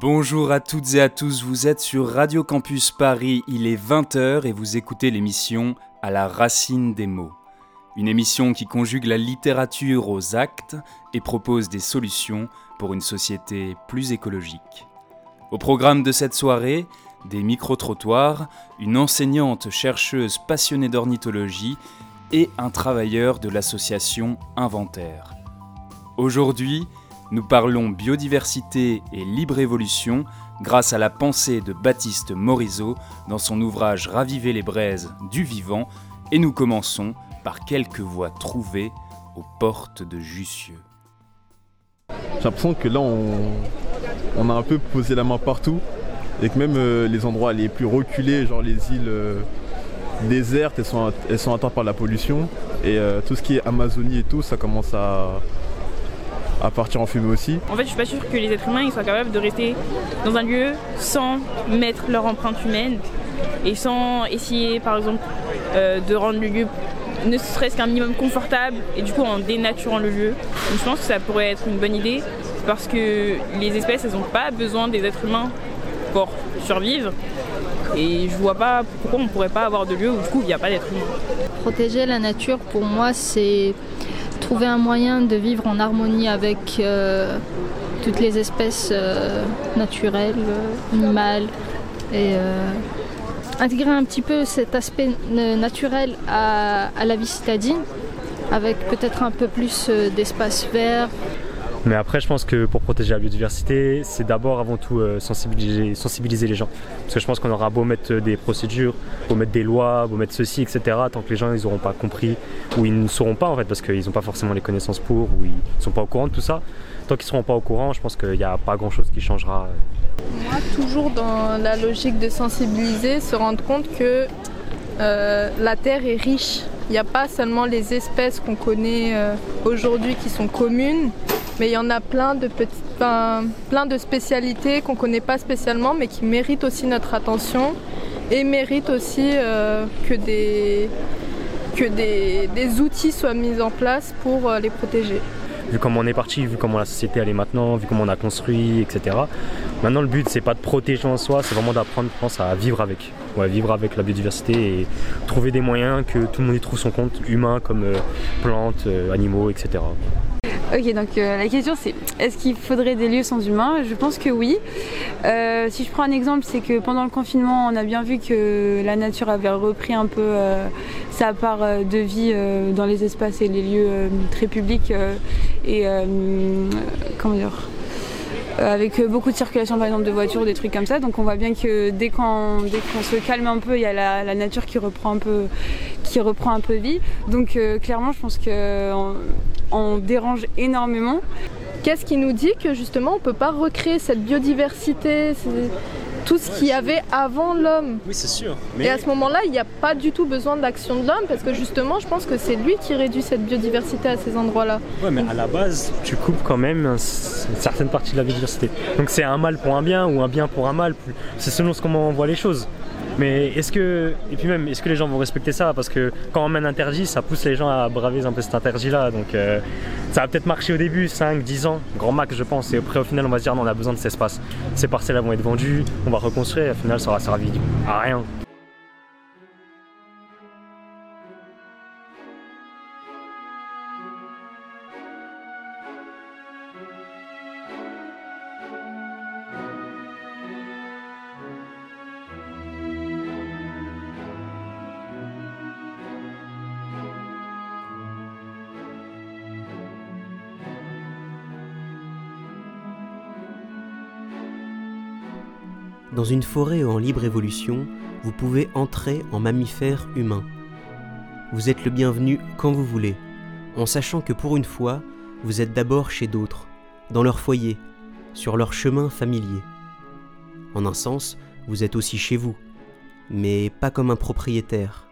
Bonjour à toutes et à tous, vous êtes sur Radio Campus Paris, il est 20h et vous écoutez l'émission « À la racine des mots ». Une émission qui conjugue la littérature aux actes et propose des solutions pour une société plus écologique. Au programme de cette soirée, des micro-trottoirs, une enseignante chercheuse passionnée d'ornithologie et un travailleur de l'association Inven'Terre. Aujourd'hui, nous parlons biodiversité et libre évolution grâce à la pensée de Baptiste Morizot dans son ouvrage « Raviver les braises du vivant » et nous commençons par quelques voies trouvées aux portes de Jussieu. J'ai l'impression que là, on a un peu posé la main partout et que même les endroits les plus reculés, genre les îles désertes, elles sont atteintes par la pollution et tout ce qui est Amazonie et tout, ça commence à partir en fumée aussi. En fait, je suis pas sûre que les êtres humains ils soient capables de rester dans un lieu sans mettre leur empreinte humaine et sans essayer, par exemple, de rendre le lieu ne serait-ce qu'un minimum confortable et du coup en dénaturant le lieu. Donc, je pense que ça pourrait être une bonne idée parce que les espèces, elles n'ont pas besoin des êtres humains pour survivre et je vois pas pourquoi on pourrait pas avoir de lieu où du coup il n'y a pas d'êtres humains. Protéger la nature, pour moi, c'est trouver un moyen de vivre en harmonie avec toutes les espèces naturelles, animales, et intégrer un petit peu cet aspect naturel à la vie citadine, avec peut-être un peu plus d'espace vert. Mais après, je pense que pour protéger la biodiversité, c'est d'abord avant tout sensibiliser les gens. Parce que je pense qu'on aura beau mettre des procédures, beau mettre des lois, beau mettre ceci, etc. Tant que les gens ils n'auront pas compris, ou ils ne sauront pas en fait, parce qu'ils n'ont pas forcément les connaissances pour, ou ils ne sont pas au courant de tout ça. Tant qu'ils ne seront pas au courant, je pense qu'il n'y a pas grand-chose qui changera. Moi, toujours dans la logique de sensibiliser, se rendre compte que la Terre est riche. Il n'y a pas seulement les espèces qu'on connaît aujourd'hui qui sont communes, mais il y en a plein de spécialités qu'on ne connaît pas spécialement, mais qui méritent aussi notre attention et méritent aussi que des outils soient mis en place pour les protéger. Vu comment on est parti, vu comment la société elle est maintenant, vu comment on a construit, etc. Maintenant, le but, c'est pas de protéger en soi, c'est vraiment d'apprendre, je pense, à vivre avec. Ouais, vivre avec la biodiversité et trouver des moyens que tout le monde y trouve son compte, humains comme plantes, animaux, etc. Ok, donc la question c'est, est-ce qu'il faudrait des lieux sans humains ? Je pense que oui. Si je prends un exemple, c'est que pendant le confinement, on a bien vu que la nature avait repris un peu sa part de vie dans les espaces et les lieux très publics avec beaucoup de circulation par exemple de voitures, des trucs comme ça. Donc on voit bien que dès qu'on se calme un peu, il y a la nature qui reprend un peu vie. Donc clairement, je pense que on dérange énormément. Qu'est-ce qui nous dit que justement on ne peut pas recréer cette biodiversité, tout ce qu'il y avait avant l'homme? Oui, c'est sûr. Mais... Et à ce moment-là, il n'y a pas du tout besoin de l'action de l'homme parce que justement, je pense que c'est lui qui réduit cette biodiversité à ces endroits-là. Ouais, mais à la base, tu coupes quand même une certaine partie de la biodiversité. Donc c'est un mal pour un bien ou un bien pour un mal. C'est selon comment on voit les choses. Mais est-ce que les gens vont respecter ça? Parce que quand on met un interdit, ça pousse les gens à braver un peu cet interdit-là. Donc ça va peut-être marcher au début, 5, 10 ans, grand max je pense. Et après au final on va se dire non, on a besoin de cet espace. Ces parcelles elles vont être vendues, on va reconstruire et au final ça aura servi à rien. Dans une forêt en libre évolution, vous pouvez entrer en mammifères humains. Vous êtes le bienvenu quand vous voulez, en sachant que pour une fois, vous êtes d'abord chez d'autres, dans leur foyer, sur leur chemin familier. En un sens, vous êtes aussi chez vous, mais pas comme un propriétaire,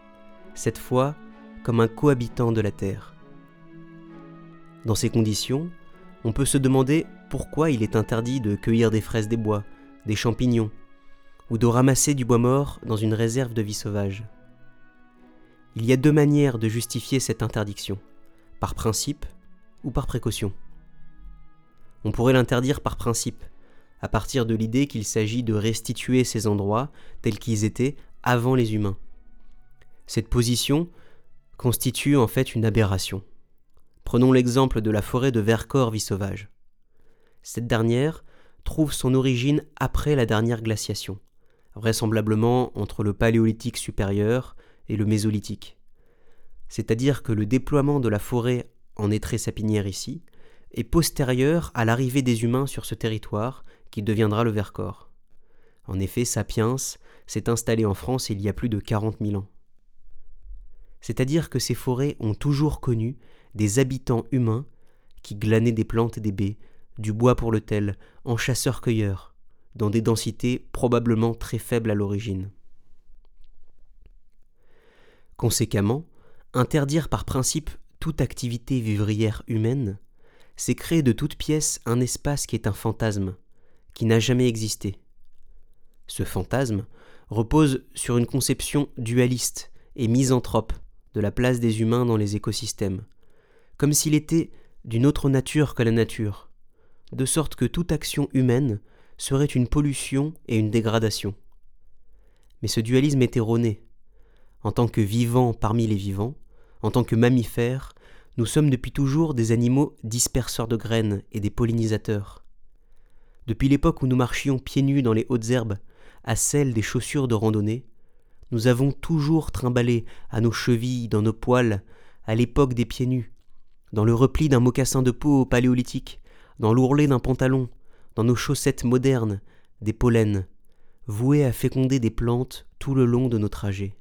cette fois comme un cohabitant de la terre. Dans ces conditions, on peut se demander pourquoi il est interdit de cueillir des fraises des bois, des champignons, ou de ramasser du bois mort dans une réserve de vie sauvage. Il y a deux manières de justifier cette interdiction, par principe ou par précaution. On pourrait l'interdire par principe, à partir de l'idée qu'il s'agit de restituer ces endroits tels qu'ils étaient avant les humains. Cette position constitue en fait une aberration. Prenons l'exemple de la forêt de Vercors-Vie sauvage. Cette dernière trouve son origine après la dernière glaciation, vraisemblablement entre le Paléolithique supérieur et le Mésolithique. C'est-à-dire que le déploiement de la forêt en hêtraie sapinière ici est postérieur à l'arrivée des humains sur ce territoire qui deviendra le Vercors. En effet, Sapiens s'est installé en France il y a plus de 40 000 ans. C'est-à-dire que ces forêts ont toujours connu des habitants humains qui glanaient des plantes et des baies, du bois pour l'autel, en chasseurs-cueilleurs, dans des densités probablement très faibles à l'origine. Conséquemment, interdire par principe toute activité vivrière humaine, c'est créer de toutes pièces un espace qui est un fantasme, qui n'a jamais existé. Ce fantasme repose sur une conception dualiste et misanthrope de la place des humains dans les écosystèmes, comme s'il était d'une autre nature que la nature, de sorte que toute action humaine serait une pollution et une dégradation. Mais ce dualisme est erroné. En tant que vivants parmi les vivants, en tant que mammifères, nous sommes depuis toujours des animaux disperseurs de graines et des pollinisateurs. Depuis l'époque où nous marchions pieds nus dans les hautes herbes, à celle des chaussures de randonnée, nous avons toujours trimballé à nos chevilles, dans nos poils, à l'époque des pieds nus, dans le repli d'un mocassin de peau au Paléolithique, dans l'ourlet d'un pantalon, dans nos chaussettes modernes, des pollens, voués à féconder des plantes tout le long de nos trajets.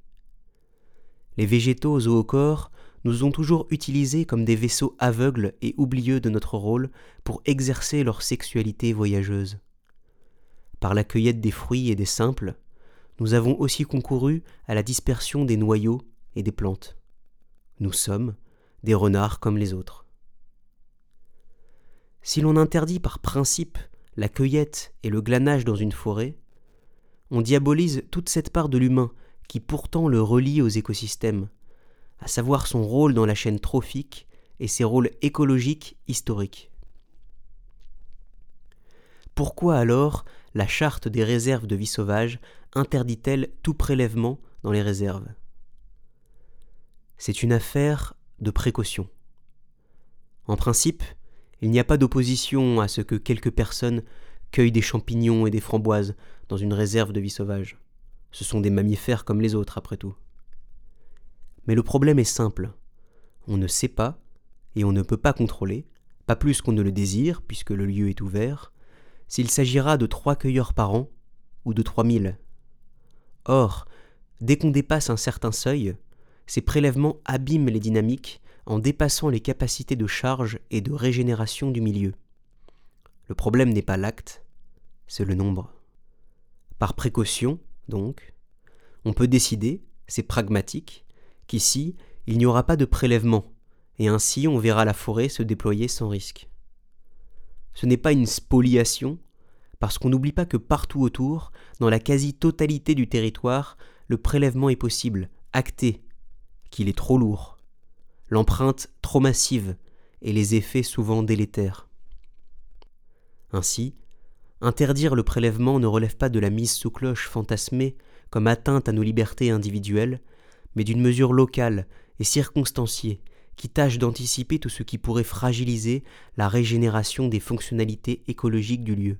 Les végétaux aux corps nous ont toujours utilisés comme des vaisseaux aveugles et oublieux de notre rôle pour exercer leur sexualité voyageuse. Par la cueillette des fruits et des simples, nous avons aussi concouru à la dispersion des noyaux et des plantes. Nous sommes des renards comme les autres. Si l'on interdit par principe la cueillette et le glanage dans une forêt, on diabolise toute cette part de l'humain qui pourtant le relie aux écosystèmes, à savoir son rôle dans la chaîne trophique et ses rôles écologiques historiques. Pourquoi alors la charte des réserves de vie sauvage interdit-elle tout prélèvement dans les réserves ? C'est une affaire de précaution. En principe, il n'y a pas d'opposition à ce que quelques personnes cueillent des champignons et des framboises dans une réserve de vie sauvage. Ce sont des mammifères comme les autres, après tout. Mais le problème est simple. On ne sait pas, et on ne peut pas contrôler, pas plus qu'on ne le désire, puisque le lieu est ouvert, s'il s'agira de 3 cueilleurs par an, ou de 3000. Or, dès qu'on dépasse un certain seuil, ces prélèvements abîment les dynamiques en dépassant les capacités de charge et de régénération du milieu. Le problème n'est pas l'acte, c'est le nombre. Par précaution, donc, on peut décider, c'est pragmatique, qu'ici, il n'y aura pas de prélèvement, et ainsi on verra la forêt se déployer sans risque. Ce n'est pas une spoliation, parce qu'on n'oublie pas que partout autour, dans la quasi-totalité du territoire, le prélèvement est possible, acté, qu'il est trop lourd, l'empreinte trop massive, et les effets souvent délétères. Ainsi, interdire le prélèvement ne relève pas de la mise sous cloche fantasmée comme atteinte à nos libertés individuelles, mais d'une mesure locale et circonstanciée qui tâche d'anticiper tout ce qui pourrait fragiliser la régénération des fonctionnalités écologiques du lieu.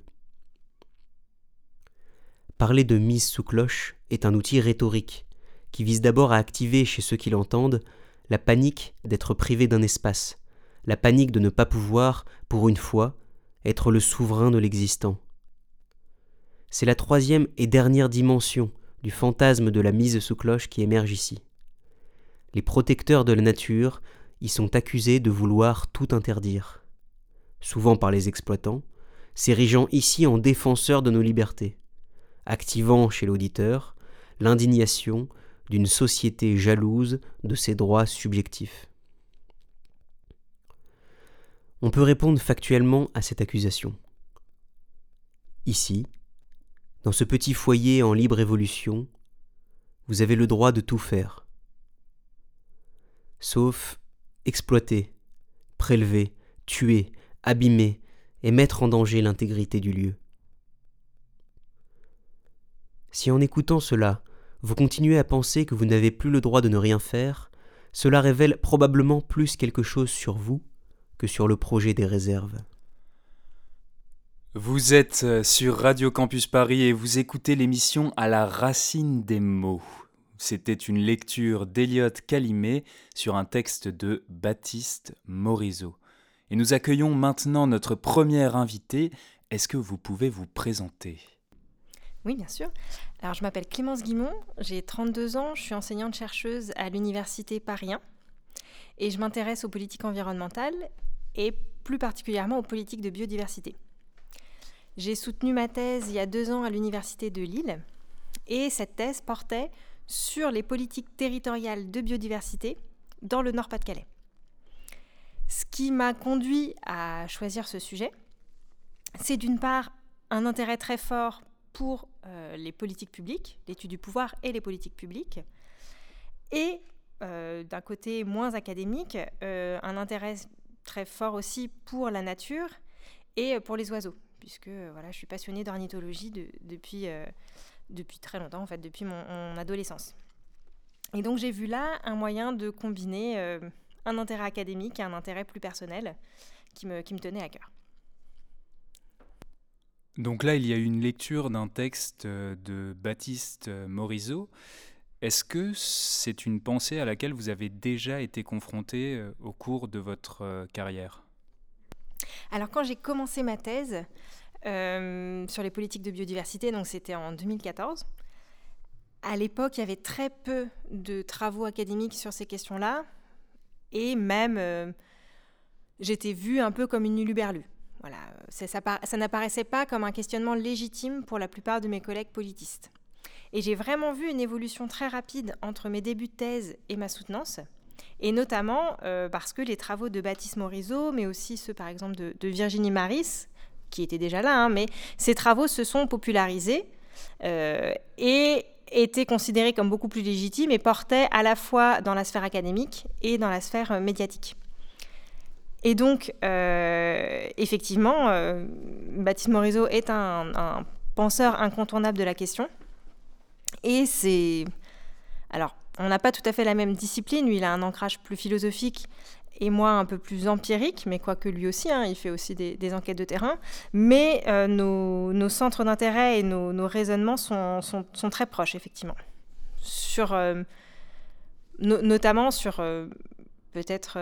Parler de mise sous cloche est un outil rhétorique qui vise d'abord à activer chez ceux qui l'entendent la panique d'être privé d'un espace, la panique de ne pas pouvoir, pour une fois, être le souverain de l'existant. C'est la 3e et dernière dimension du fantasme de la mise sous cloche qui émerge ici. Les protecteurs de la nature y sont accusés de vouloir tout interdire, souvent par les exploitants, s'érigeant ici en défenseurs de nos libertés, activant chez l'auditeur l'indignation d'une société jalouse de ses droits subjectifs. On peut répondre factuellement à cette accusation. Ici, dans ce petit foyer en libre évolution, vous avez le droit de tout faire. Sauf exploiter, prélever, tuer, abîmer et mettre en danger l'intégrité du lieu. Si en écoutant cela, vous continuez à penser que vous n'avez plus le droit de ne rien faire, cela révèle probablement plus quelque chose sur vous que sur le projet des réserves. Vous êtes sur Radio Campus Paris et vous écoutez l'émission « À la racine des mots ». C'était une lecture d'Eliott Calimé sur un texte de Baptiste Morizot. Et nous accueillons maintenant notre première invitée. Est-ce que vous pouvez vous présenter ? Oui, bien sûr. Alors, je m'appelle Clémence Guimont, j'ai 32 ans, je suis enseignante-chercheuse à l'Université Paris 1 et je m'intéresse aux politiques environnementales et plus particulièrement aux politiques de biodiversité. J'ai soutenu ma thèse il y a 2 ans à l'Université de Lille et cette thèse portait sur les politiques territoriales de biodiversité dans le Nord-Pas-de-Calais. Ce qui m'a conduit à choisir ce sujet, c'est d'une part un intérêt très fort pour les politiques publiques, l'étude du pouvoir et les politiques publiques, et d'un côté moins académique, un intérêt très fort aussi pour la nature et pour les oiseaux, puisque voilà, je suis passionnée d'ornithologie depuis très longtemps, en fait, depuis mon adolescence. Et donc j'ai vu là un moyen de combiner un intérêt académique et un intérêt plus personnel qui me tenait à cœur. Donc là, il y a une lecture d'un texte de Baptiste Morizot. Est-ce que c'est une pensée à laquelle vous avez déjà été confronté au cours de votre carrière ? Alors, quand j'ai commencé ma thèse sur les politiques de biodiversité, donc c'était en 2014, à l'époque, il y avait très peu de travaux académiques sur ces questions-là, et même j'étais vue un peu comme une huluberlue. Voilà, ça n'apparaissait pas comme un questionnement légitime pour la plupart de mes collègues politistes. Et j'ai vraiment vu une évolution très rapide entre mes débuts de thèse et ma soutenance, et notamment parce que les travaux de Baptiste Morizot, mais aussi ceux par exemple de Virginie Maris, qui était déjà là, mais ces travaux se sont popularisés et étaient considérés comme beaucoup plus légitimes et portaient à la fois dans la sphère académique et dans la sphère médiatique. Et donc, effectivement, Baptiste Morizot est un penseur incontournable de la question. Et c'est... Alors, on n'a pas tout à fait la même discipline. Lui, il a un ancrage plus philosophique et moi, un peu plus empirique, mais quoique lui aussi, il fait aussi des enquêtes de terrain. Mais nos centres d'intérêt et nos raisonnements sont très proches, effectivement. Notamment sur, peut-être...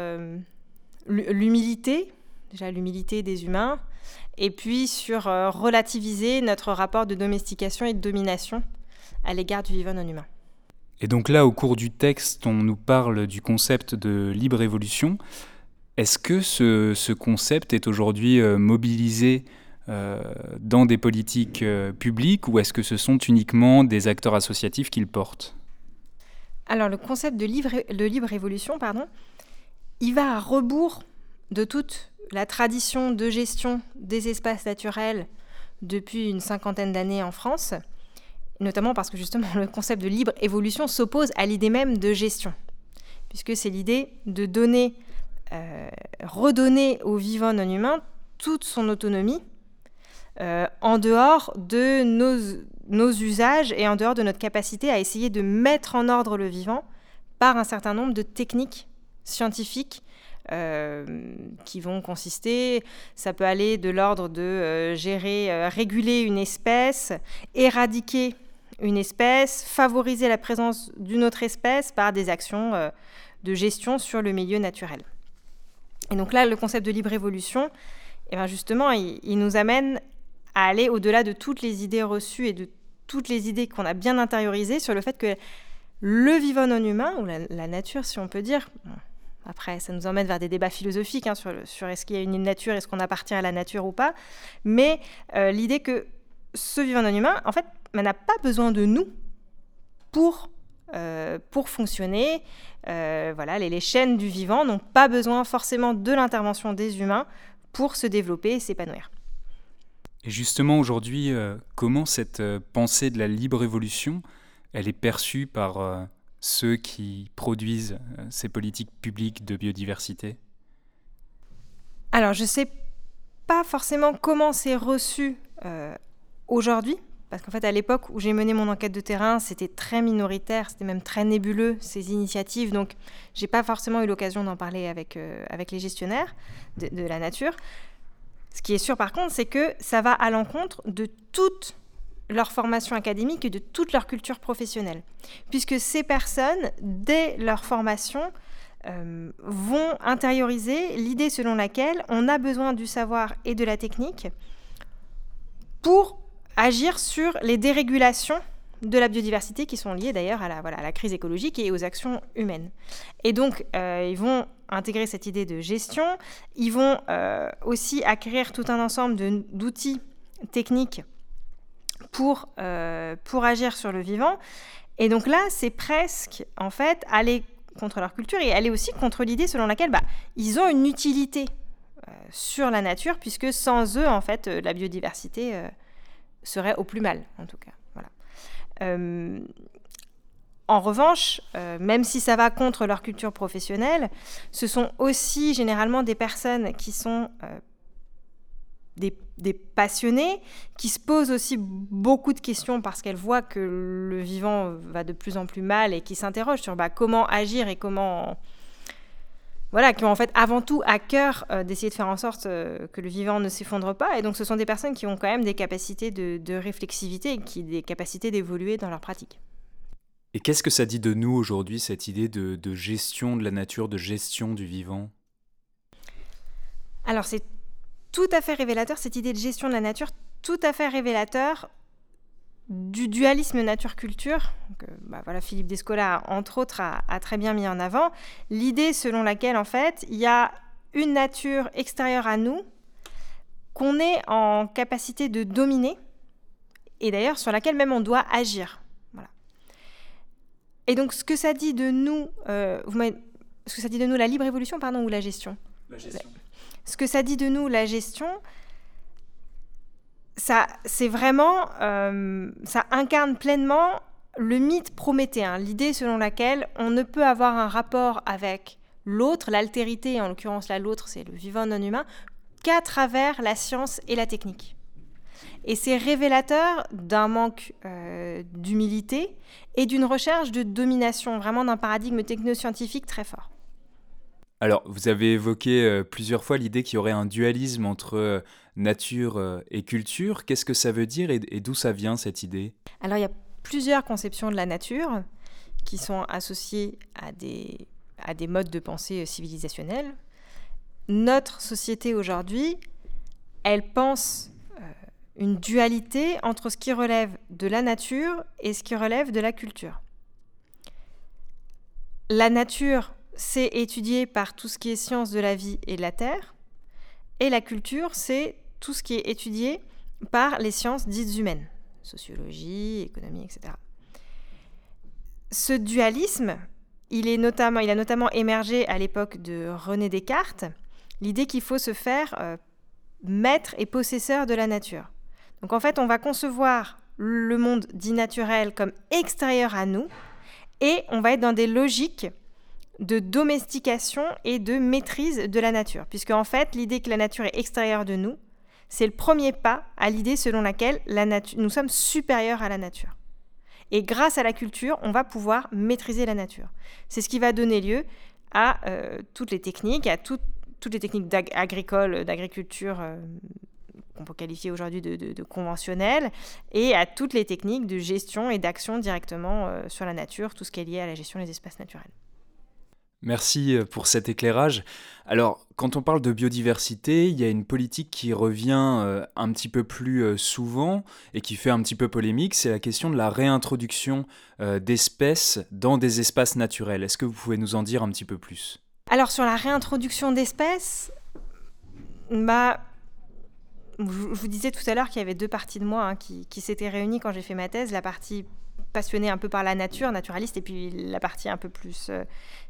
l'humilité, déjà l'humilité des humains, et puis sur relativiser notre rapport de domestication et de domination à l'égard du vivant non humain. Et donc là, au cours du texte, on nous parle du concept de libre évolution. Est-ce que ce concept est aujourd'hui mobilisé dans des politiques publiques, ou est-ce que ce sont uniquement des acteurs associatifs qui le portent ? Alors, le concept de libre évolution, il va à rebours de toute la tradition de gestion des espaces naturels depuis une 50aine d'années en France, notamment parce que justement le concept de libre évolution s'oppose à l'idée même de gestion, puisque c'est l'idée de redonner au vivant non humain toute son autonomie en dehors de nos usages et en dehors de notre capacité à essayer de mettre en ordre le vivant par un certain nombre de techniques scientifiques qui vont consister, ça peut aller de l'ordre de réguler une espèce, éradiquer une espèce, favoriser la présence d'une autre espèce par des actions de gestion sur le milieu naturel. Et donc là, le concept de libre évolution, justement, il nous amène à aller au-delà de toutes les idées reçues et de toutes les idées qu'on a bien intériorisées sur le fait que le vivant non humain, ou la nature, si on peut dire, après ça nous emmène vers des débats philosophiques sur est-ce qu'il y a une nature, est-ce qu'on appartient à la nature ou pas, mais l'idée que ce vivant non humain, en fait, n'a pas besoin de nous pour fonctionner. Les chaînes du vivant n'ont pas besoin forcément de l'intervention des humains pour se développer et s'épanouir. Et justement, aujourd'hui, comment cette pensée de la libre évolution elle est perçue par ceux qui produisent ces politiques publiques de biodiversité ? Alors, je ne sais pas forcément comment c'est reçu aujourd'hui, Parce qu'en fait, à l'époque où j'ai mené mon enquête de terrain, c'était très minoritaire, c'était même très nébuleux, ces initiatives. Donc, j'ai pas forcément eu l'occasion d'en parler avec les gestionnaires de la nature. Ce qui est sûr, par contre, c'est que ça va à l'encontre de toute leur formation académique et de toute leur culture professionnelle. Puisque ces personnes, dès leur formation, vont intérioriser l'idée selon laquelle on a besoin du savoir et de la technique pour agir sur les dérégulations de la biodiversité qui sont liées d'ailleurs à la crise écologique et aux actions humaines. Et donc, ils vont intégrer cette idée de gestion, ils vont aussi acquérir tout un ensemble d'outils techniques pour agir sur le vivant. Et donc là, c'est presque, en fait, aller contre leur culture et aller aussi contre l'idée selon laquelle ils ont une utilité sur la nature, puisque sans eux, en fait, la biodiversité... serait au plus mal, en tout cas. Voilà. En revanche, même si ça va contre leur culture professionnelle, ce sont aussi généralement des personnes qui sont des passionnés, qui se posent aussi beaucoup de questions parce qu'elles voient que le vivant va de plus en plus mal et qui s'interrogent sur comment agir et comment... Voilà, qui ont en fait avant tout à cœur d'essayer de faire en sorte que le vivant ne s'effondre pas. Et donc, ce sont des personnes qui ont quand même des capacités de réflexivité et des capacités d'évoluer dans leur pratique. Et qu'est-ce que ça dit de nous aujourd'hui, cette idée de gestion de la nature, de gestion du vivant ? Alors, c'est tout à fait révélateur, cette idée de gestion de la nature, tout à fait révélateur du dualisme nature-culture, que Philippe Descola, entre autres, a très bien mis en avant, l'idée selon laquelle, en fait, il y a une nature extérieure à nous qu'on est en capacité de dominer, et d'ailleurs sur laquelle même on doit agir. Voilà. Et donc, ce que ça dit de nous, la libre évolution, ou la gestion ? La gestion. Ce que ça dit de nous, la gestion... Ça, c'est vraiment, ça incarne pleinement le mythe prométhéen, l'idée selon laquelle on ne peut avoir un rapport avec l'autre, l'altérité, en l'occurrence l'autre, c'est le vivant non humain, qu'à travers la science et la technique. Et c'est révélateur d'un manque d'humilité et d'une recherche de domination, vraiment d'un paradigme technoscientifique très fort. Alors, vous avez évoqué plusieurs fois l'idée qu'il y aurait un dualisme entre nature et culture. Qu'est-ce que ça veut dire et d'où ça vient, cette idée ? Alors, il y a plusieurs conceptions de la nature qui sont associées à des modes de pensée civilisationnels. Notre société aujourd'hui, elle pense une dualité entre ce qui relève de la nature et ce qui relève de la culture. La nature... c'est étudié par tout ce qui est science de la vie et de la terre. Et la culture, c'est tout ce qui est étudié par les sciences dites humaines. Sociologie, économie, etc. Ce dualisme, il a notamment émergé à l'époque de René Descartes, l'idée qu'il faut se faire maître et possesseur de la nature. Donc en fait, on va concevoir le monde dit naturel comme extérieur à nous et on va être dans des logiques de domestication et de maîtrise de la nature. Puisque en fait, l'idée que la nature est extérieure de nous, c'est le premier pas à l'idée selon laquelle nous sommes supérieurs à la nature. Et grâce à la culture, on va pouvoir maîtriser la nature. C'est ce qui va donner lieu à toutes les techniques, à toutes les techniques agricoles, d'agriculture qu'on peut qualifier aujourd'hui de conventionnelles, et à toutes les techniques de gestion et d'action directement sur la nature, tout ce qui est lié à la gestion des espaces naturels. Merci pour cet éclairage. Alors, quand on parle de biodiversité, il y a une politique qui revient un petit peu plus souvent et qui fait un petit peu polémique, c'est la question de la réintroduction d'espèces dans des espaces naturels. Est-ce que vous pouvez nous en dire un petit peu plus ? Alors, sur la réintroduction d'espèces, je vous disais tout à l'heure qu'il y avait deux parties de moi qui s'étaient réunies quand j'ai fait ma thèse, la partie passionnée un peu par la nature, naturaliste, et puis la partie un peu plus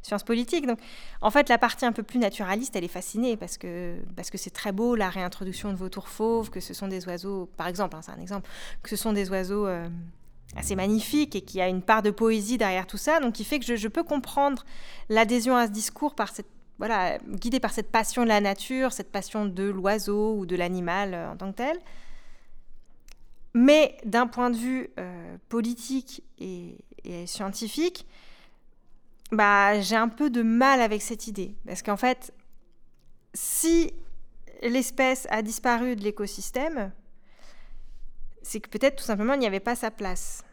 sciences politiques. Donc, en fait, la partie un peu plus naturaliste, elle est fascinée parce que c'est très beau, la réintroduction de vautours fauves, que ce sont des oiseaux, par exemple, c'est un exemple, que ce sont des oiseaux assez magnifiques et qu'il y a une part de poésie derrière tout ça, donc qui fait que je peux comprendre l'adhésion à ce discours guidée par cette passion de la nature, cette passion de l'oiseau ou de l'animal en tant que tel. Mais d'un point de vue politique et scientifique, j'ai un peu de mal avec cette idée. Parce qu'en fait, si l'espèce a disparu de l'écosystème, c'est que peut-être tout simplement il n'y avait pas sa place.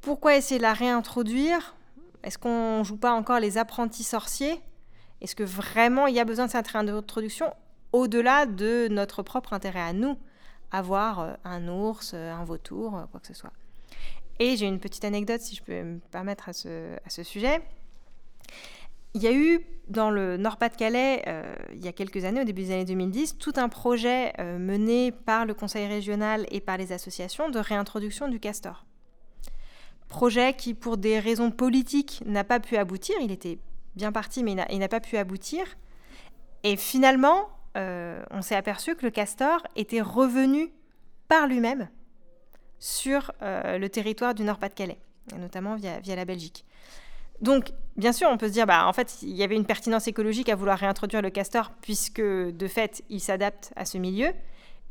Pourquoi essayer de la réintroduire ? Est-ce qu'on ne joue pas encore les apprentis sorciers ? Est-ce que vraiment il y a besoin de cette réintroduction au-delà de notre propre intérêt à nous ? Avoir un ours, un vautour, quoi que ce soit. Et j'ai une petite anecdote, si je peux me permettre, à ce sujet. Il y a eu, dans le Nord-Pas-de-Calais, il y a quelques années, au début des années 2010, tout un projet mené par le Conseil régional et par les associations de réintroduction du castor. Projet qui, pour des raisons politiques, n'a pas pu aboutir. Il était bien parti, mais il n'a pas pu aboutir. Et finalement, on s'est aperçu que le castor était revenu par lui-même sur le territoire du Nord-Pas-de-Calais, notamment via la Belgique. Donc, bien sûr, on peut se dire, en fait, il y avait une pertinence écologique à vouloir réintroduire le castor, puisque, de fait, il s'adapte à ce milieu.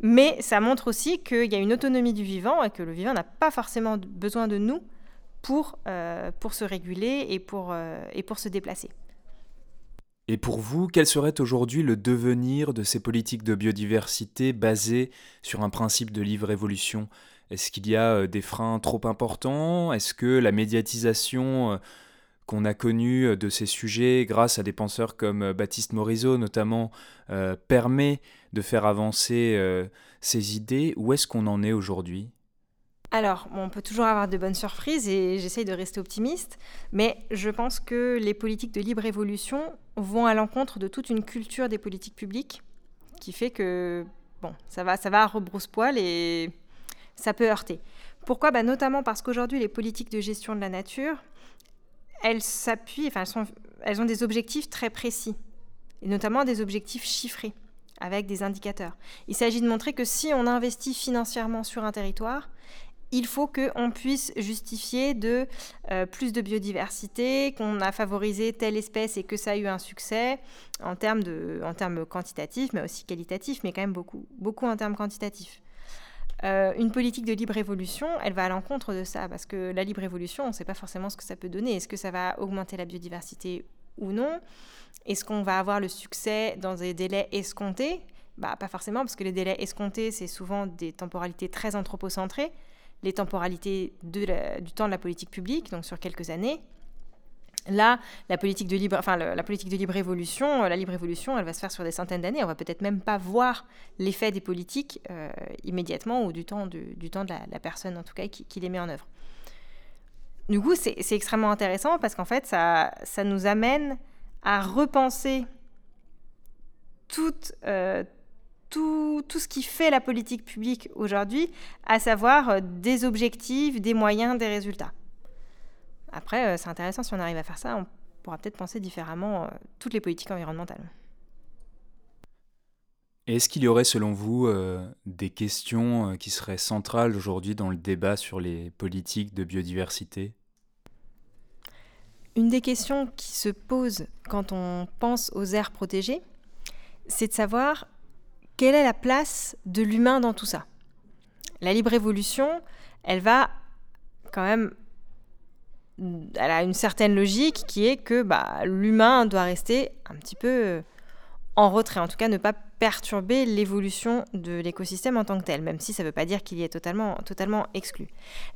Mais ça montre aussi qu'il y a une autonomie du vivant et que le vivant n'a pas forcément besoin de nous pour se réguler et pour se déplacer. Et pour vous, quel serait aujourd'hui le devenir de ces politiques de biodiversité basées sur un principe de libre évolution ? Est-ce qu'il y a des freins trop importants ? Est-ce que la médiatisation qu'on a connue de ces sujets, grâce à des penseurs comme Baptiste Morizot notamment, permet de faire avancer ces idées ? Où est-ce qu'on en est aujourd'hui ? Alors, on peut toujours avoir de bonnes surprises et j'essaye de rester optimiste, mais je pense que les politiques de libre évolution vont à l'encontre de toute une culture des politiques publiques qui fait que ça va à rebrousse-poil et ça peut heurter. Pourquoi ? Notamment parce qu'aujourd'hui, les politiques de gestion de la nature, elles ont des objectifs très précis, et notamment des objectifs chiffrés, avec des indicateurs. Il s'agit de montrer que si on investit financièrement sur un territoire, il faut qu'on puisse justifier de plus de biodiversité, qu'on a favorisé telle espèce et que ça a eu un succès en termes quantitatifs, mais aussi qualitatifs, mais quand même beaucoup, beaucoup en termes quantitatifs. Une politique de libre évolution, elle va à l'encontre de ça, parce que la libre évolution, on ne sait pas forcément ce que ça peut donner. Est-ce que ça va augmenter la biodiversité ou non ? Est-ce qu'on va avoir le succès dans des délais escomptés ? Pas forcément, parce que les délais escomptés, c'est souvent des temporalités très anthropocentrées. Les temporalités du temps de la politique publique, donc sur quelques années. Là, la politique de libre évolution, elle va se faire sur des centaines d'années. On va peut-être même pas voir l'effet des politiques immédiatement ou du temps de la personne, en tout cas, qui les met en œuvre. Du coup, c'est extrêmement intéressant parce qu'en fait, ça nous amène à repenser tout ce qui fait la politique publique aujourd'hui, à savoir des objectifs, des moyens, des résultats. Après, c'est intéressant, si on arrive à faire ça, on pourra peut-être penser différemment toutes les politiques environnementales. Et est-ce qu'il y aurait, selon vous, des questions qui seraient centrales aujourd'hui dans le débat sur les politiques de biodiversité ? Une des questions qui se pose quand on pense aux aires protégées, c'est de savoir quelle est la place de l'humain dans tout ça. La libre évolution, elle a une certaine logique qui est que l'humain doit rester un petit peu en retrait, en tout cas ne pas perturber l'évolution de l'écosystème en tant que tel, même si ça ne veut pas dire qu'il y est totalement exclu.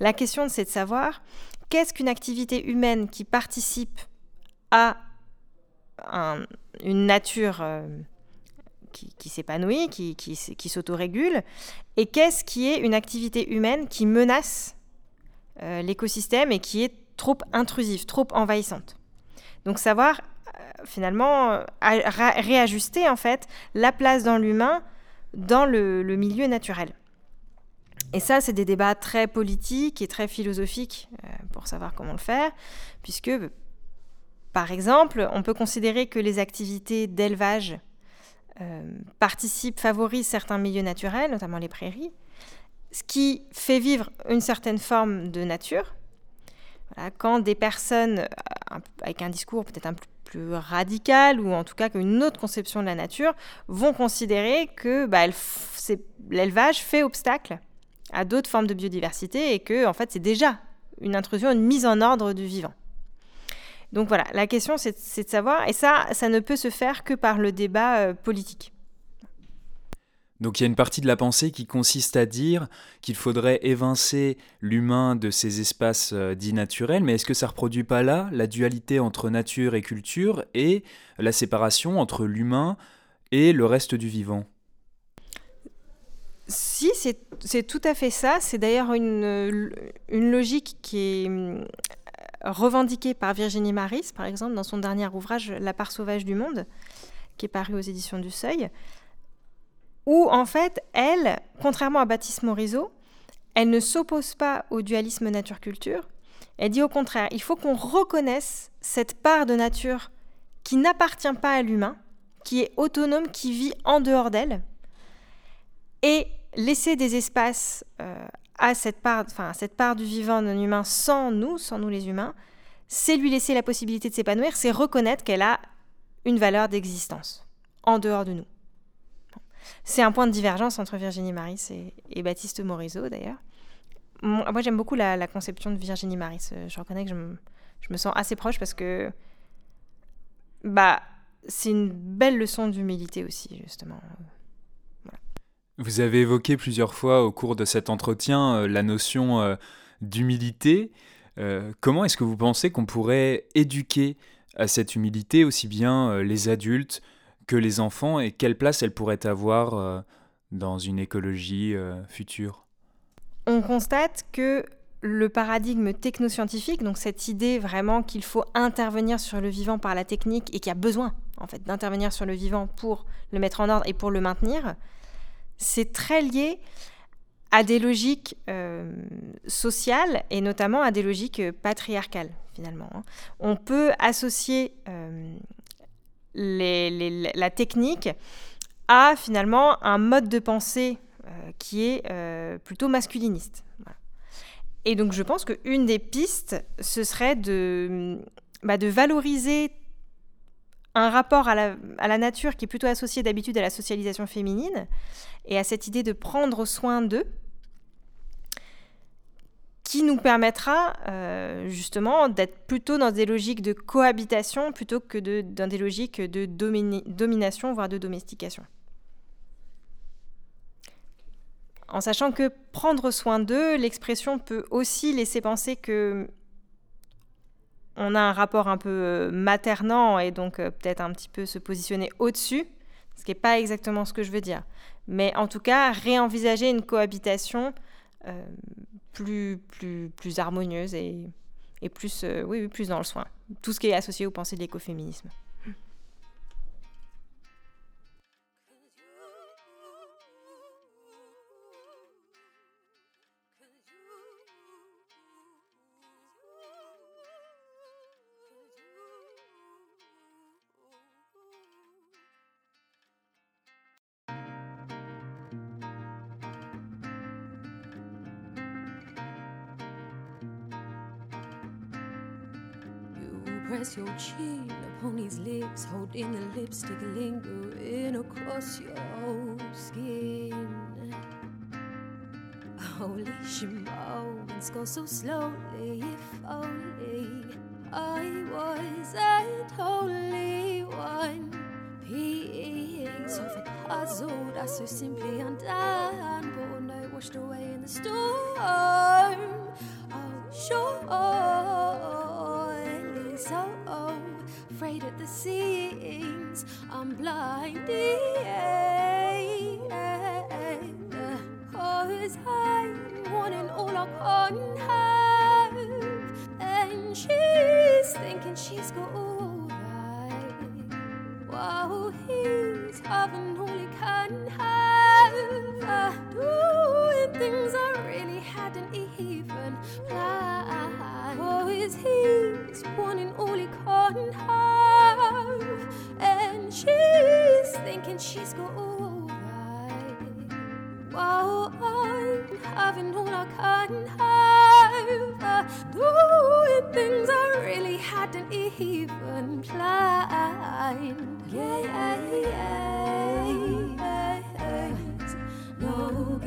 La question, c'est de savoir qu'est-ce qu'une activité humaine qui participe à une nature qui s'épanouit, qui s'autorégule, et qu'est-ce qui est une activité humaine qui menace l'écosystème et qui est trop intrusive, trop envahissante. Donc savoir réajuster en fait la place dans l'humain dans le milieu naturel. Et ça, c'est des débats très politiques et très philosophiques pour savoir comment le faire, puisque par exemple, on peut considérer que les activités d'élevage favorisent certains milieux naturels, notamment les prairies, ce qui fait vivre une certaine forme de nature. Voilà, quand des personnes avec un discours peut-être un peu plus radical ou en tout cas qu'une autre conception de la nature vont considérer que l'élevage fait obstacle à d'autres formes de biodiversité et que, en fait, c'est déjà une intrusion, une mise en ordre du vivant. Donc voilà, la question, c'est de savoir, et ça ne peut se faire que par le débat politique. Donc il y a une partie de la pensée qui consiste à dire qu'il faudrait évincer l'humain de ces espaces dits naturels, mais est-ce que ça ne reproduit pas là la dualité entre nature et culture et la séparation entre l'humain et le reste du vivant ? Si, c'est tout à fait ça. C'est d'ailleurs une logique qui est revendiquée par Virginie Maris, par exemple, dans son dernier ouvrage « La part sauvage du monde », qui est paru aux éditions du Seuil, où, en fait, elle, contrairement à Baptiste Morizot, elle ne s'oppose pas au dualisme nature-culture. Elle dit au contraire, il faut qu'on reconnaisse cette part de nature qui n'appartient pas à l'humain, qui est autonome, qui vit en dehors d'elle, et laisser des espaces à cette part du vivant non humain sans nous les humains, c'est lui laisser la possibilité de s'épanouir, c'est reconnaître qu'elle a une valeur d'existence en dehors de nous. C'est un point de divergence entre Virginie Maris et Baptiste Morizot, d'ailleurs. Moi, j'aime beaucoup la conception de Virginie Maris. Je reconnais que je me sens assez proche parce que c'est une belle leçon d'humilité aussi, justement. Voilà. Vous avez évoqué plusieurs fois au cours de cet entretien la notion d'humilité. Comment est-ce que vous pensez qu'on pourrait éduquer à cette humilité aussi bien les adultes que les enfants, et quelle place elles pourraient avoir dans une écologie future ? On constate que le paradigme technoscientifique, donc cette idée vraiment qu'il faut intervenir sur le vivant par la technique et qu'il y a besoin en fait, d'intervenir sur le vivant pour le mettre en ordre et pour le maintenir, c'est très lié à des logiques sociales et notamment à des logiques patriarcales finalement. On peut associer la technique a finalement un mode de pensée qui est plutôt masculiniste. Voilà. Et donc je pense qu'une des pistes, ce serait de valoriser un rapport à la nature qui est plutôt associé d'habitude à la socialisation féminine et à cette idée de prendre soin d'eux, qui nous permettra justement d'être plutôt dans des logiques de cohabitation plutôt que dans des logiques de domination, voire de domestication. En sachant que prendre soin d'eux, l'expression peut aussi laisser penser qu'on a un rapport un peu maternant et donc peut-être un petit peu se positionner au-dessus, ce qui n'est pas exactement ce que je veux dire. Mais en tout cas, réenvisager une cohabitation plus harmonieuse et plus, plus dans le soin. Tout ce qui est associé aux pensées de l'écoféminisme. Press your chin upon his lips, holding the lipstick lingering across your whole skin. Holy shimon, it's gone so slowly, if only I was that holy one piece of a puzzle that's so simply undone, but all night washed away in the storm. Oh, sure. So afraid at the seams, I'm blinded. Cause I'm wanting all I can have, and she's thinking she's got all right, while he's having all he can have, doing things I really hadn't even planned. Oh, is he? Wanting all he can't have, and she's thinking she's got all right, while I'm having all I can have, doing things I really hadn't even planned. No,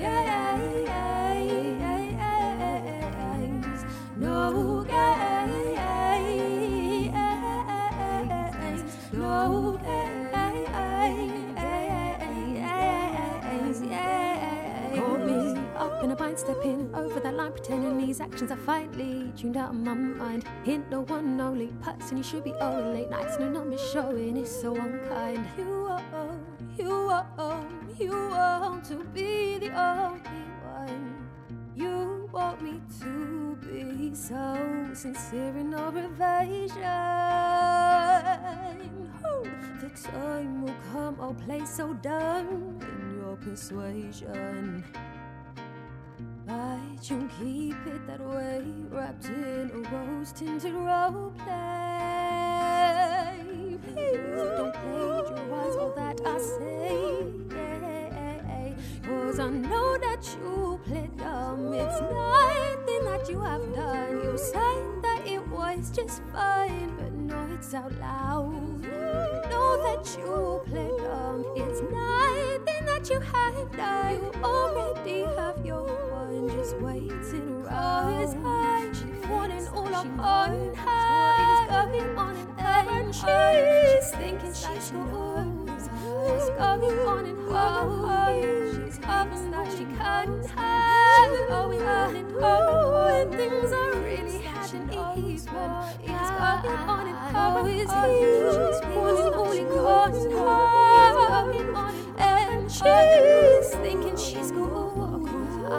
sidestepping over that line, pretending these actions are finally tuned out of my mind. Hint the one only person you should be owing, late nights and the numbers showing, it's so unkind. You are old, you are old, you are old to be the only one. You want me to be so sincere in no evasion. Ooh, the time will come, oh play so dumb in your persuasion. But you keep it that way, wrapped in a rose-tinted role play. Please don't plagiarize all that I say. Cause I know that you played dumb. It's nothing that you have done. You said that it was just fine, but no, it's out loud. Know that you played dumb. It's nothing that you have done. You already have your one, just waiting around. Cause I'm wanting all up on her. What is going on in her? And she's thinking she's cool. What's going on in her? She's hoping that she can't have. She's going on in her when things are really happening. It's going on in her. She's wanting all in her. And she's thinking she's cool. I'm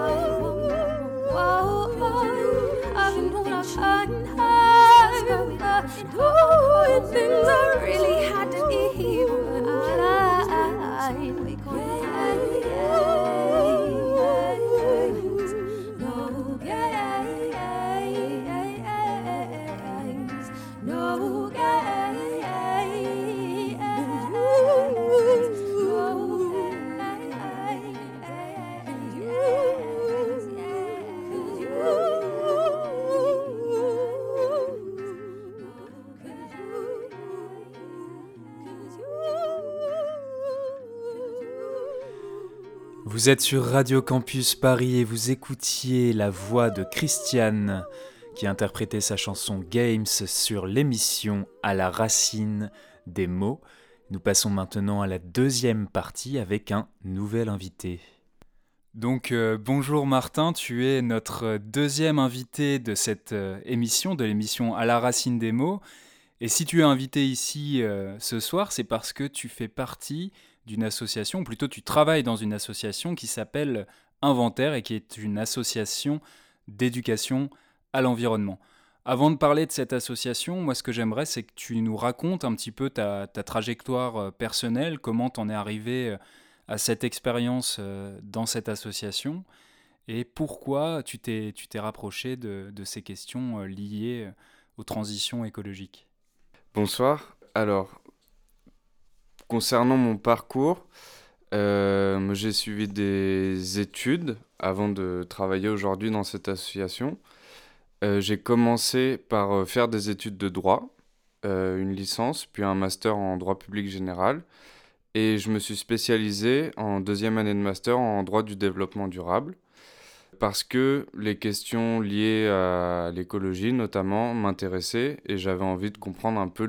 not hiding her. When things are really happening. Vous êtes sur Radio Campus Paris et vous écoutiez la voix de Christiane qui interprétait sa chanson Games sur l'émission À la racine des mots. Nous passons maintenant à la deuxième partie avec un nouvel invité. Donc bonjour Martin, tu es notre deuxième invité de cette émission, de l'émission À la racine des mots. Et si tu es invité ici ce soir, c'est parce que tu fais partie d'une association, ou plutôt tu travailles dans une association qui s'appelle Inven'Terre et qui est une association d'éducation à l'environnement. Avant de parler de cette association, moi ce que j'aimerais c'est que tu nous racontes un petit peu ta trajectoire personnelle, comment t'en es arrivé à cette expérience dans cette association et pourquoi tu t'es rapproché de ces questions liées aux transitions écologiques. Bonsoir, alors... Concernant mon parcours, j'ai suivi des études avant de travailler aujourd'hui dans cette association. J'ai commencé par faire des études de droit, une licence, puis un master en droit public général. Et je me suis spécialisé en deuxième année de master en droit du développement durable, parce que les questions liées à l'écologie notamment m'intéressaient et j'avais envie de comprendre un peu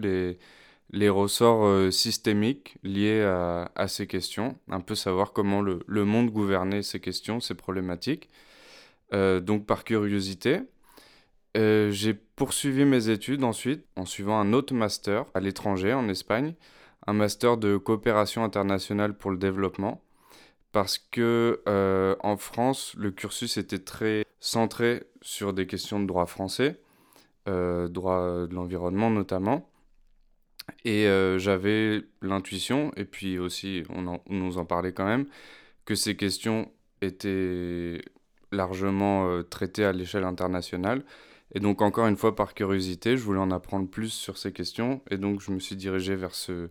les ressorts systémiques liés à ces questions, un peu savoir comment le monde gouvernait ces questions, ces problématiques. Donc par curiosité, j'ai poursuivi mes études ensuite en suivant un autre master à l'étranger, en Espagne, un master de coopération internationale pour le développement, parce que en France, le cursus était très centré sur des questions de droit français, droit de l'environnement notamment. Et j'avais l'intuition, et puis aussi on nous en parlait quand même, que ces questions étaient largement traitées à l'échelle internationale. Et donc encore une fois, par curiosité, je voulais en apprendre plus sur ces questions, et donc je me suis dirigé vers ce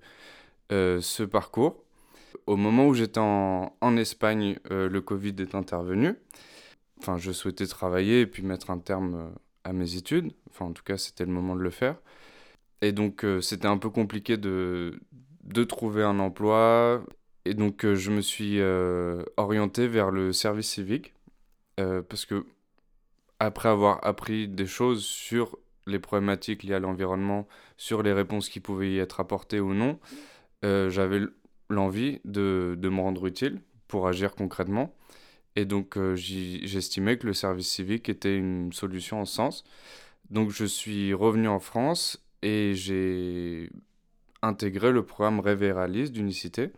parcours. Au moment où j'étais en Espagne, le Covid est intervenu. Enfin, je souhaitais travailler et puis mettre un terme à mes études. Enfin, en tout cas, c'était le moment de le faire. Et donc, c'était un peu compliqué de trouver un emploi. Et donc, je me suis orienté vers le service civique. Parce que, après avoir appris des choses sur les problématiques liées à l'environnement, sur les réponses qui pouvaient y être apportées ou non, j'avais l'envie de me rendre utile pour agir concrètement. Et donc, j'estimais que le service civique était une solution en ce sens. Donc, je suis revenu en France et j'ai intégré le programme Rêve et Réalise d'Unicité,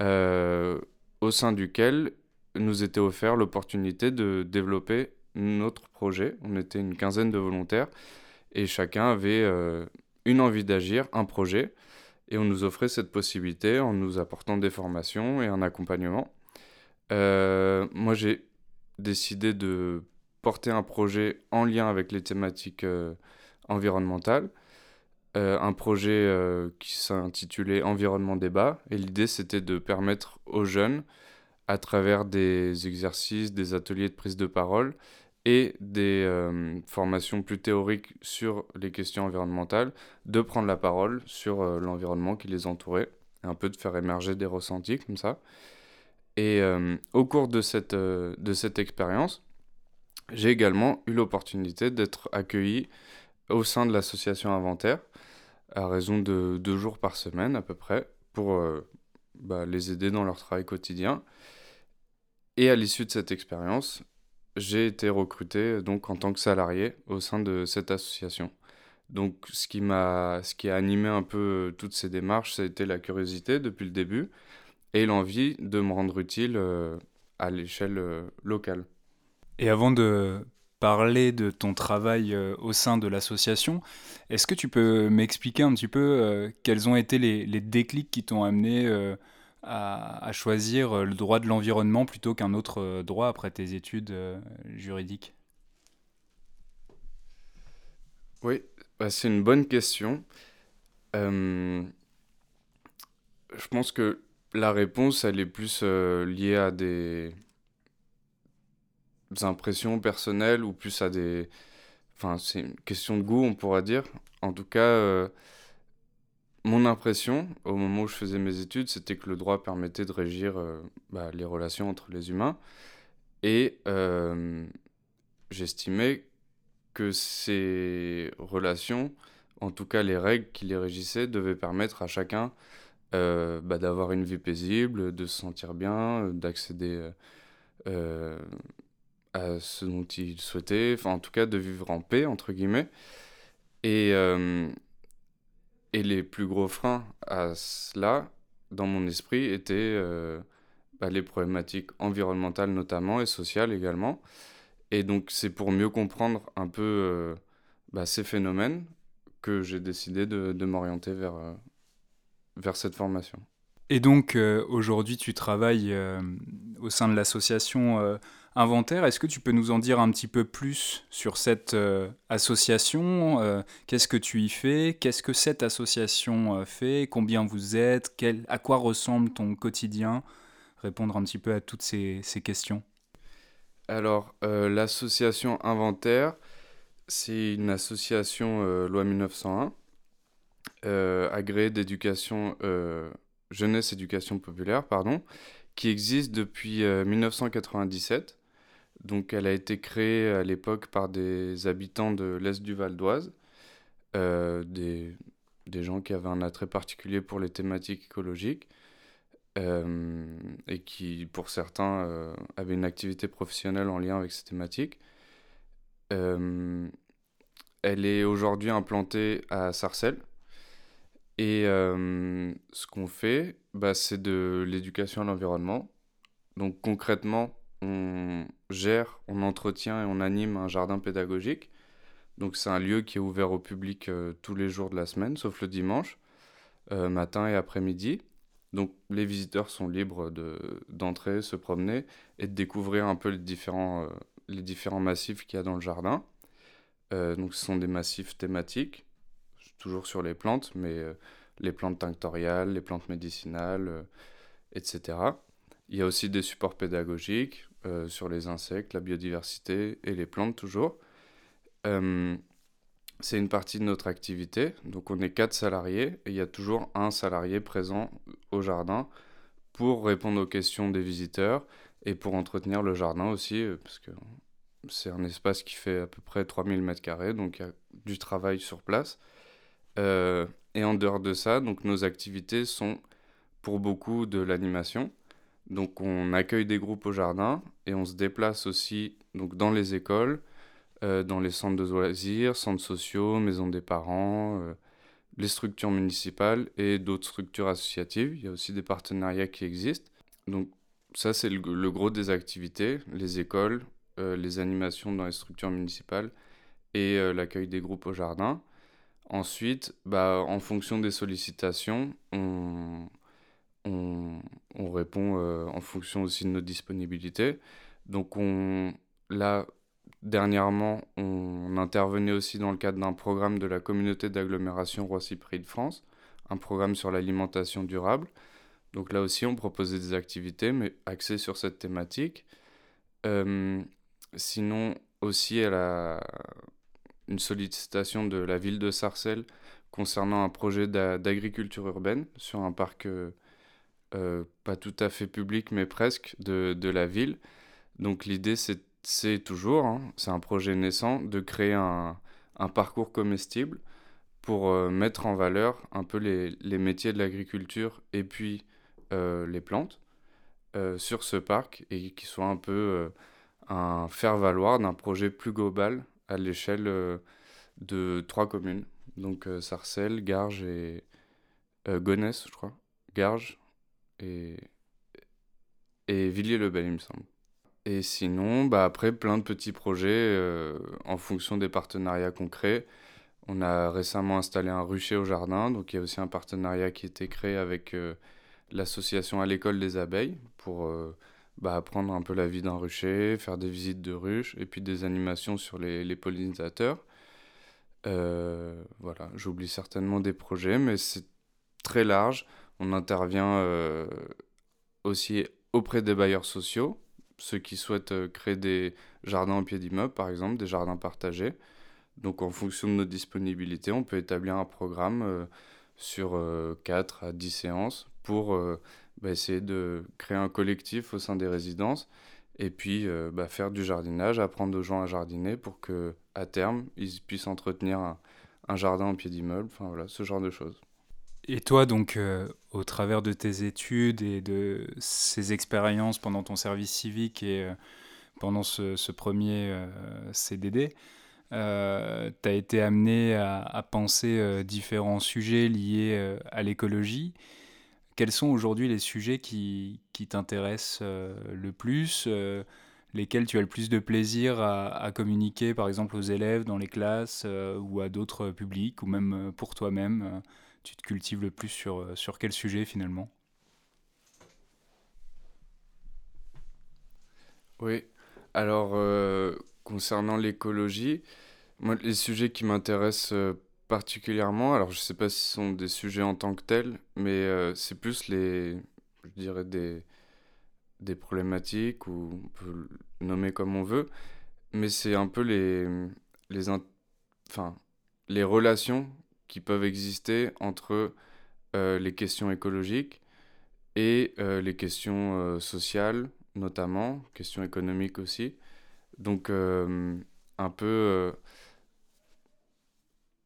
au sein duquel nous était offert l'opportunité de développer notre projet. On était une quinzaine de volontaires et chacun avait une envie d'agir, un projet. Et on nous offrait cette possibilité en nous apportant des formations et un accompagnement. Moi, j'ai décidé de porter un projet en lien avec les thématiques environnementales, un projet qui s'intitulait Environnement Débat, et l'idée c'était de permettre aux jeunes, à travers des exercices, des ateliers de prise de parole et des formations plus théoriques sur les questions environnementales, de prendre la parole sur l'environnement qui les entourait, et un peu de faire émerger des ressentis comme ça. Et au cours de cette expérience, j'ai également eu l'opportunité d'être accueilli au sein de l'association Inven'Terre, à raison de 2 jours par semaine à peu près, pour les aider dans leur travail quotidien. Et à l'issue de cette expérience, j'ai été recruté donc, en tant que salarié au sein de cette association. Donc ce qui a animé un peu toutes ces démarches, ça a été la curiosité depuis le début, et l'envie de me rendre utile à l'échelle locale. Et avant de parler de ton travail au sein de l'association, est-ce que tu peux m'expliquer un petit peu quels ont été les déclics qui t'ont amené à choisir le droit de l'environnement plutôt qu'un autre droit après tes études juridiques ? Oui, c'est une bonne question. Je pense que la réponse, elle est plus liée à des impressions personnelles ou plus à des... Enfin, c'est une question de goût, on pourra dire. En tout cas, mon impression, au moment où je faisais mes études, c'était que le droit permettait de régir les relations entre les humains. Et j'estimais que ces relations, en tout cas les règles qui les régissaient, devaient permettre à chacun d'avoir une vie paisible, de se sentir bien, d'accéder à ce dont il souhaitait, enfin en tout cas de vivre en paix, entre guillemets. Et les plus gros freins à cela, dans mon esprit, étaient les problématiques environnementales notamment et sociales également. Et donc c'est pour mieux comprendre un peu ces phénomènes que j'ai décidé de m'orienter vers cette formation. Et donc aujourd'hui tu travailles au sein de l'association Inven'Terre. Est-ce que tu peux nous en dire un petit peu plus sur cette association ? Qu'est-ce que tu y fais ? Qu'est-ce que cette association fait ? Combien vous êtes ? À quoi ressemble ton quotidien ? Répondre un petit peu à toutes ces questions. Alors l'association Inven'Terre, c'est une association loi 1901. Agréé d'éducation jeunesse éducation populaire qui existe depuis 1997. Donc elle a été créée à l'époque par des habitants de l'est du Val d'Oise, des gens qui avaient un attrait particulier pour les thématiques écologiques et qui pour certains avaient une activité professionnelle en lien avec ces thématiques. Elle est aujourd'hui implantée à Sarcelles. Et ce qu'on fait, c'est de l'éducation à l'environnement. Donc concrètement, on gère, on entretient et on anime un jardin pédagogique. Donc c'est un lieu qui est ouvert au public tous les jours de la semaine, sauf le dimanche, matin et après-midi. Donc les visiteurs sont libres d'entrer, se promener et de découvrir un peu les différents massifs qu'il y a dans le jardin. Donc ce sont des massifs thématiques. Toujours sur les plantes, mais les plantes tinctoriales, les plantes médicinales, etc. Il y a aussi des supports pédagogiques sur les insectes, la biodiversité et les plantes toujours. C'est une partie de notre activité. Donc on est 4 salariés et il y a toujours un salarié présent au jardin pour répondre aux questions des visiteurs et pour entretenir le jardin aussi, parce que c'est un espace qui fait à peu près 3000 m², donc il y a du travail sur place. Et en dehors de ça, donc nos activités sont pour beaucoup de l'animation. Donc on accueille des groupes au jardin et on se déplace aussi donc, dans les écoles, dans les centres de loisirs, centres sociaux, maisons des parents, les structures municipales et d'autres structures associatives. Il y a aussi des partenariats qui existent. Donc ça c'est le gros des activités, les écoles, les animations dans les structures municipales et l'accueil des groupes au jardin. Ensuite, en fonction des sollicitations, on répond en fonction aussi de nos disponibilités. Donc dernièrement, on intervenait aussi dans le cadre d'un programme de la communauté d'agglomération Roissy Pays de France, un programme sur l'alimentation durable. Donc là aussi, on proposait des activités, mais axées sur cette thématique. Sinon, aussi, elle a une sollicitation de la ville de Sarcelles concernant un projet d'agriculture urbaine sur un parc pas tout à fait public, mais presque, de la ville. Donc l'idée, c'est toujours, c'est un projet naissant, de créer un parcours comestible pour mettre en valeur un peu les métiers de l'agriculture et puis les plantes sur ce parc et qui soit un peu un faire-valoir d'un projet plus global à l'échelle de 3 communes, donc Sarcelles, Garges et Gonesse, je crois, Garges et Villiers-le-Bel, il me semble. Et sinon, après, plein de petits projets en fonction des partenariats concrets. On a récemment installé un rucher au jardin, donc il y a aussi un partenariat qui a été créé avec l'association à l'école des abeilles pour apprendre un peu la vie d'un rucher, faire des visites de ruches et puis des animations sur les pollinisateurs. Voilà, j'oublie certainement des projets, mais c'est très large. On intervient aussi auprès des bailleurs sociaux, ceux qui souhaitent créer des jardins au pied d'immeuble, par exemple, des jardins partagés. Donc, en fonction de nos disponibilités, on peut établir un programme sur 4 à 10 séances pour essayer de créer un collectif au sein des résidences et puis faire du jardinage, apprendre aux gens à jardiner pour qu'à terme, ils puissent entretenir un jardin au pied d'immeuble, enfin voilà, ce genre de choses. Et toi, donc, au travers de tes études et de ces expériences pendant ton service civique et pendant ce premier CDD, tu as été amené à penser différents sujets liés à l'écologie. Quels sont aujourd'hui les sujets qui t'intéressent le plus, lesquels tu as le plus de plaisir à communiquer, par exemple, aux élèves dans les classes ou à d'autres publics, ou même pour toi-même tu te cultives le plus sur quel sujet, finalement ? Oui, alors, concernant l'écologie, moi, les sujets qui m'intéressent particulièrement, alors je ne sais pas si ce sont des sujets en tant que tels, mais c'est plus je dirais, des problématiques, ou on peut le nommer comme on veut, mais c'est un peu les relations qui peuvent exister entre les questions écologiques et les questions sociales, notamment, questions économiques aussi. Donc, un peu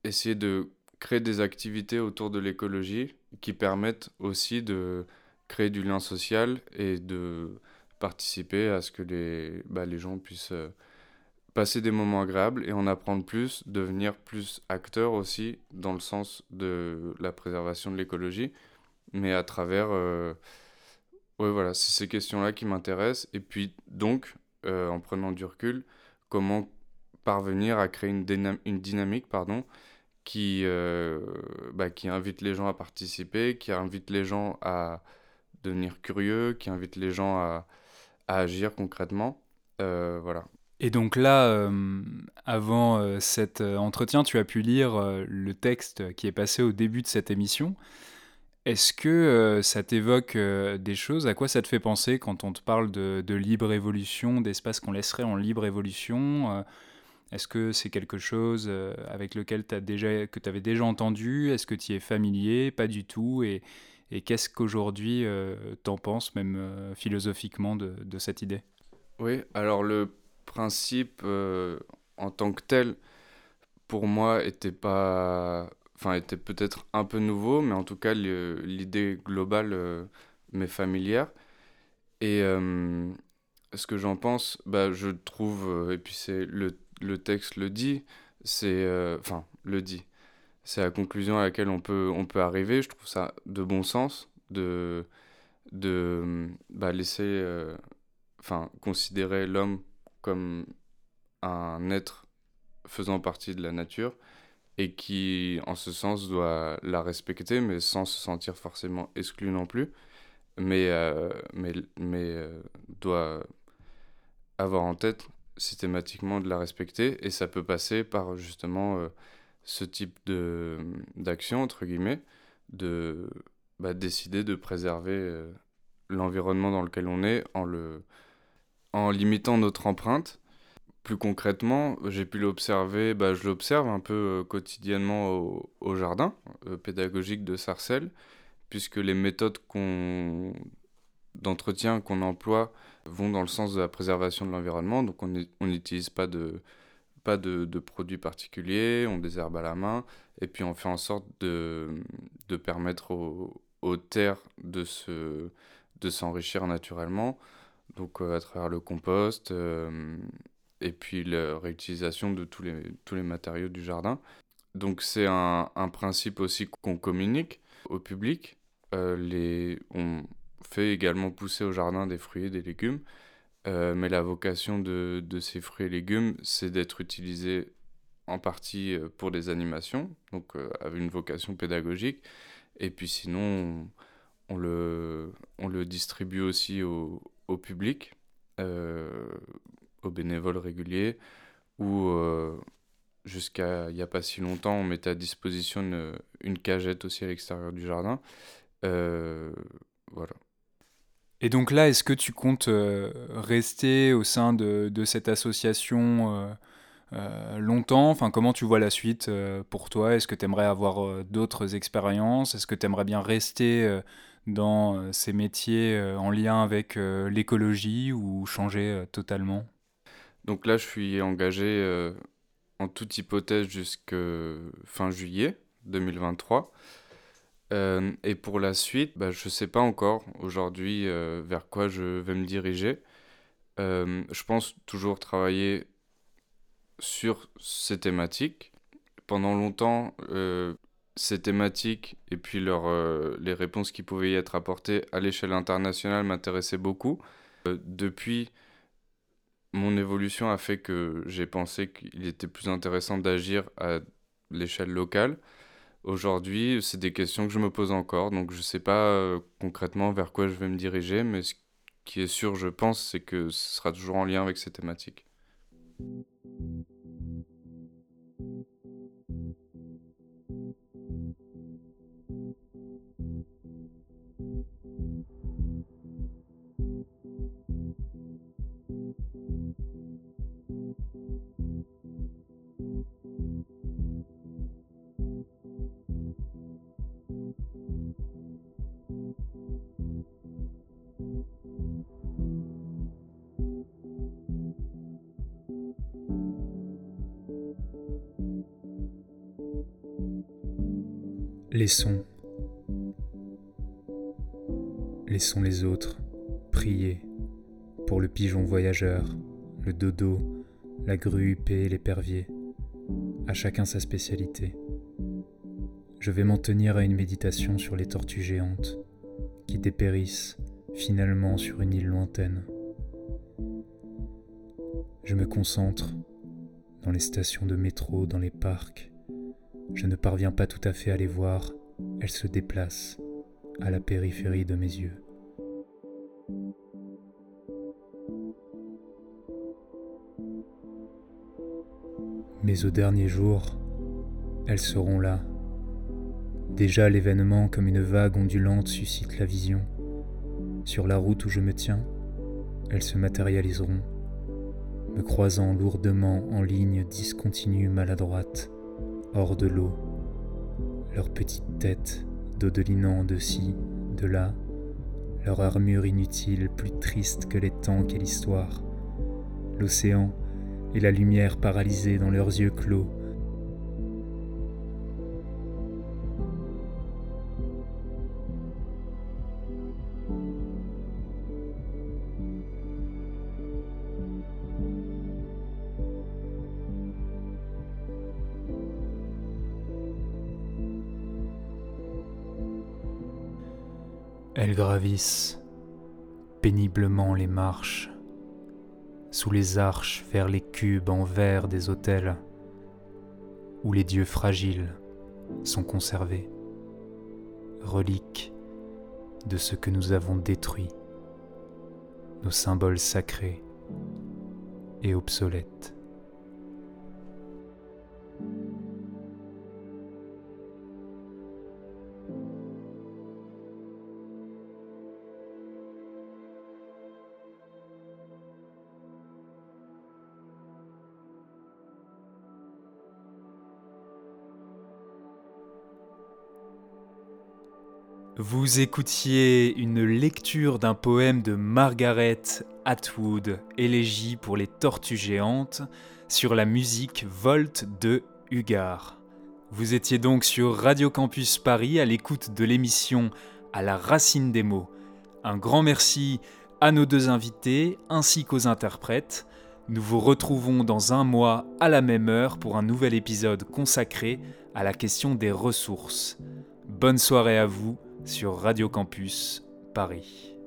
essayer de créer des activités autour de l'écologie qui permettent aussi de créer du lien social et de participer à ce que les gens puissent passer des moments agréables et en apprendre plus, devenir plus acteur aussi dans le sens de la préservation de l'écologie, mais à travers c'est ces questions-là qui m'intéressent. Et puis donc, en prenant du recul, comment parvenir à créer une dynamique qui invite les gens à participer, qui invite les gens à devenir curieux, qui invite les gens à agir concrètement. Voilà. Et donc là, avant cet entretien, tu as pu lire le texte qui est passé au début de cette émission. Est-ce que ça t'évoque des choses ? À quoi ça te fait penser quand on te parle de libre évolution, d'espace qu'on laisserait en libre évolution ? Est-ce que c'est quelque chose avec lequel que tu avais déjà entendu ? Est-ce que tu y es familier ? Pas du tout. Et qu'est-ce qu'aujourd'hui t'en penses, même philosophiquement, de cette idée ? Oui, alors le principe en tant que tel pour moi était peut-être un peu nouveau, mais en tout cas l'idée globale m'est familière. Et ce que j'en pense, je trouve, et puis c'est le texte le dit, c'est la conclusion à laquelle on peut arriver. Je trouve ça de bon sens de laisser, considérer l'homme comme un être faisant partie de la nature et qui, en ce sens, doit la respecter, mais sans se sentir forcément exclu non plus, mais doit avoir en tête systématiquement de la respecter, et ça peut passer par justement ce type d'action, entre guillemets, de décider de préserver l'environnement dans lequel on est en limitant notre empreinte. Plus concrètement, j'ai pu l'observer, je l'observe un peu quotidiennement au jardin pédagogique de Sarcelles, puisque les méthodes d'entretien qu'on emploie vont dans le sens de la préservation de l'environnement. Donc on n'utilise pas de produits particuliers, on désherbe à la main, et puis on fait en sorte de permettre aux terres de s'enrichir naturellement, donc à travers le compost, et puis la réutilisation de tous les matériaux du jardin. Donc c'est un principe aussi qu'on communique au public. On fait également pousser au jardin des fruits et des légumes, mais la vocation de ces fruits et légumes, c'est d'être utilisés en partie pour des animations, donc avec une vocation pédagogique, et puis sinon on le distribue aussi au public, aux bénévoles réguliers, ou jusqu'à il n'y a pas si longtemps, on mettait à disposition une cagette aussi à l'extérieur du jardin. Voilà. Et donc là, est-ce que tu comptes rester au sein de cette association longtemps ? Enfin, comment tu vois la suite pour toi ? Est-ce que tu aimerais avoir d'autres expériences ? Est-ce que tu aimerais bien rester dans ces métiers en lien avec l'écologie, ou changer totalement ? Donc là, je suis engagé en toute hypothèse jusqu'à fin juillet 2023. Et pour la suite, je ne sais pas encore aujourd'hui vers quoi je vais me diriger. Je pense toujours travailler sur ces thématiques. Pendant longtemps, ces thématiques et puis les réponses qui pouvaient y être apportées à l'échelle internationale m'intéressaient beaucoup. Depuis, mon évolution a fait que j'ai pensé qu'il était plus intéressant d'agir à l'échelle locale. Aujourd'hui, c'est des questions que je me pose encore, donc je ne sais pas concrètement vers quoi je vais me diriger, mais ce qui est sûr, je pense, c'est que ce sera toujours en lien avec ces thématiques. Laissons les autres prier pour le pigeon voyageur, le dodo, la grue huppée, l'épervier. À chacun sa spécialité. Je vais m'en tenir à une méditation sur les tortues géantes qui dépérissent finalement sur une île lointaine. Je me concentre dans les stations de métro, dans les parcs. Je ne parviens pas tout à fait à les voir, elles se déplacent à la périphérie de mes yeux. Mais au dernier jour, elles seront là. Déjà l'événement comme une vague ondulante suscite la vision. Sur la route où je me tiens, elles se matérialiseront, me croisant lourdement en ligne discontinue maladroite. Hors de l'eau, leurs petites têtes dodelinant de ci, de là, leur armure inutile plus triste que les temps qu'est l'histoire, l'océan et la lumière paralysée dans leurs yeux clos. Elles gravissent péniblement les marches, sous les arches vers les cubes en verre des autels, où les dieux fragiles sont conservés, reliques de ce que nous avons détruit, nos symboles sacrés et obsolètes. Vous écoutiez une lecture d'un poème de Margaret Atwood, Élégie pour les tortues géantes, sur la musique Volt de Hugard. Vous étiez donc sur Radio Campus Paris à l'écoute de l'émission À la racine des mots. Un grand merci à nos deux invités ainsi qu'aux interprètes. Nous vous retrouvons dans un mois à la même heure pour un nouvel épisode consacré à la question des ressources. Bonne soirée à vous. Sur Radio Campus Paris.